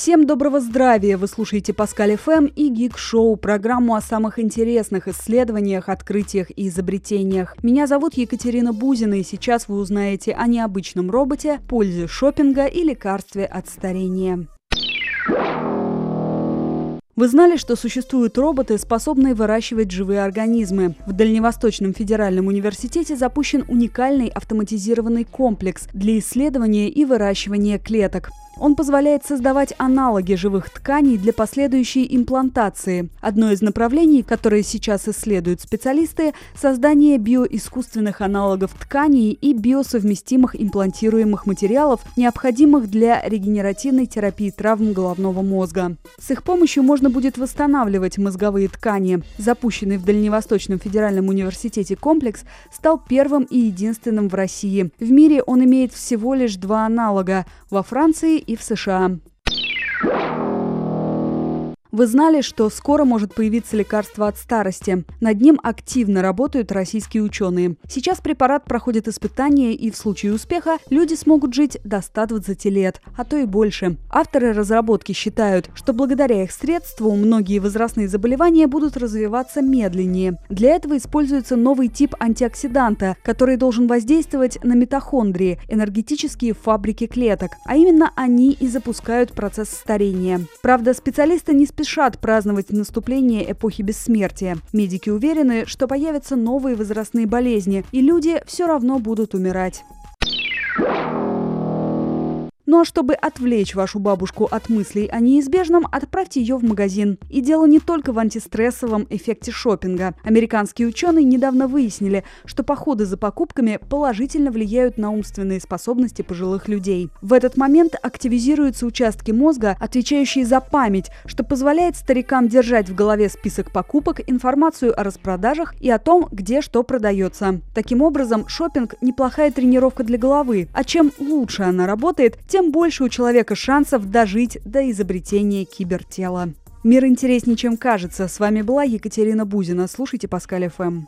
Всем доброго здравия! Вы слушаете Pascal.FM и Geek Show, программу о самых интересных исследованиях, открытиях и изобретениях. Меня зовут Екатерина Бузина, и сейчас вы узнаете о необычном роботе, пользе шопинга и лекарстве от старения. Вы знали, что существуют роботы, способные выращивать живые организмы? В Дальневосточном федеральном университете запущен уникальный автоматизированный комплекс для исследования и выращивания клеток. Он позволяет создавать аналоги живых тканей для последующей имплантации. Одно из направлений, которое сейчас исследуют специалисты – создание биоискусственных аналогов тканей и биосовместимых имплантируемых материалов, необходимых для регенеративной терапии травм головного мозга. С их помощью можно будет восстанавливать мозговые ткани. Запущенный в Дальневосточном федеральном университете комплекс стал первым и единственным в России. В мире он имеет всего лишь два аналога – во Франции и в США. Вы знали, что скоро может появиться лекарство от старости? Над ним активно работают российские ученые. Сейчас препарат проходит испытания, и в случае успеха люди смогут жить до 120 лет, а то и больше. Авторы разработки считают, что благодаря их средству многие возрастные заболевания будут развиваться медленнее. Для этого используется новый тип антиоксиданта, который должен воздействовать на митохондрии, энергетические фабрики клеток, а именно они и запускают процесс старения. Правда, специалисты не спешат праздновать наступление эпохи бессмертия. Медики уверены, что появятся новые возрастные болезни, и люди все равно будут умирать. Ну а чтобы отвлечь вашу бабушку от мыслей о неизбежном, отправьте ее в магазин. И дело не только в антистрессовом эффекте шопинга. Американские ученые недавно выяснили, что походы за покупками положительно влияют на умственные способности пожилых людей. В этот момент активизируются участки мозга, отвечающие за память, что позволяет старикам держать в голове список покупок, информацию о распродажах и о том, где что продается. Таким образом, шопинг – неплохая тренировка для головы, а чем лучше она работает, тем больше у человека шансов дожить до изобретения кибертела. Мир интереснее, чем кажется. С вами была Екатерина Бузина. Слушайте Pascal.FM.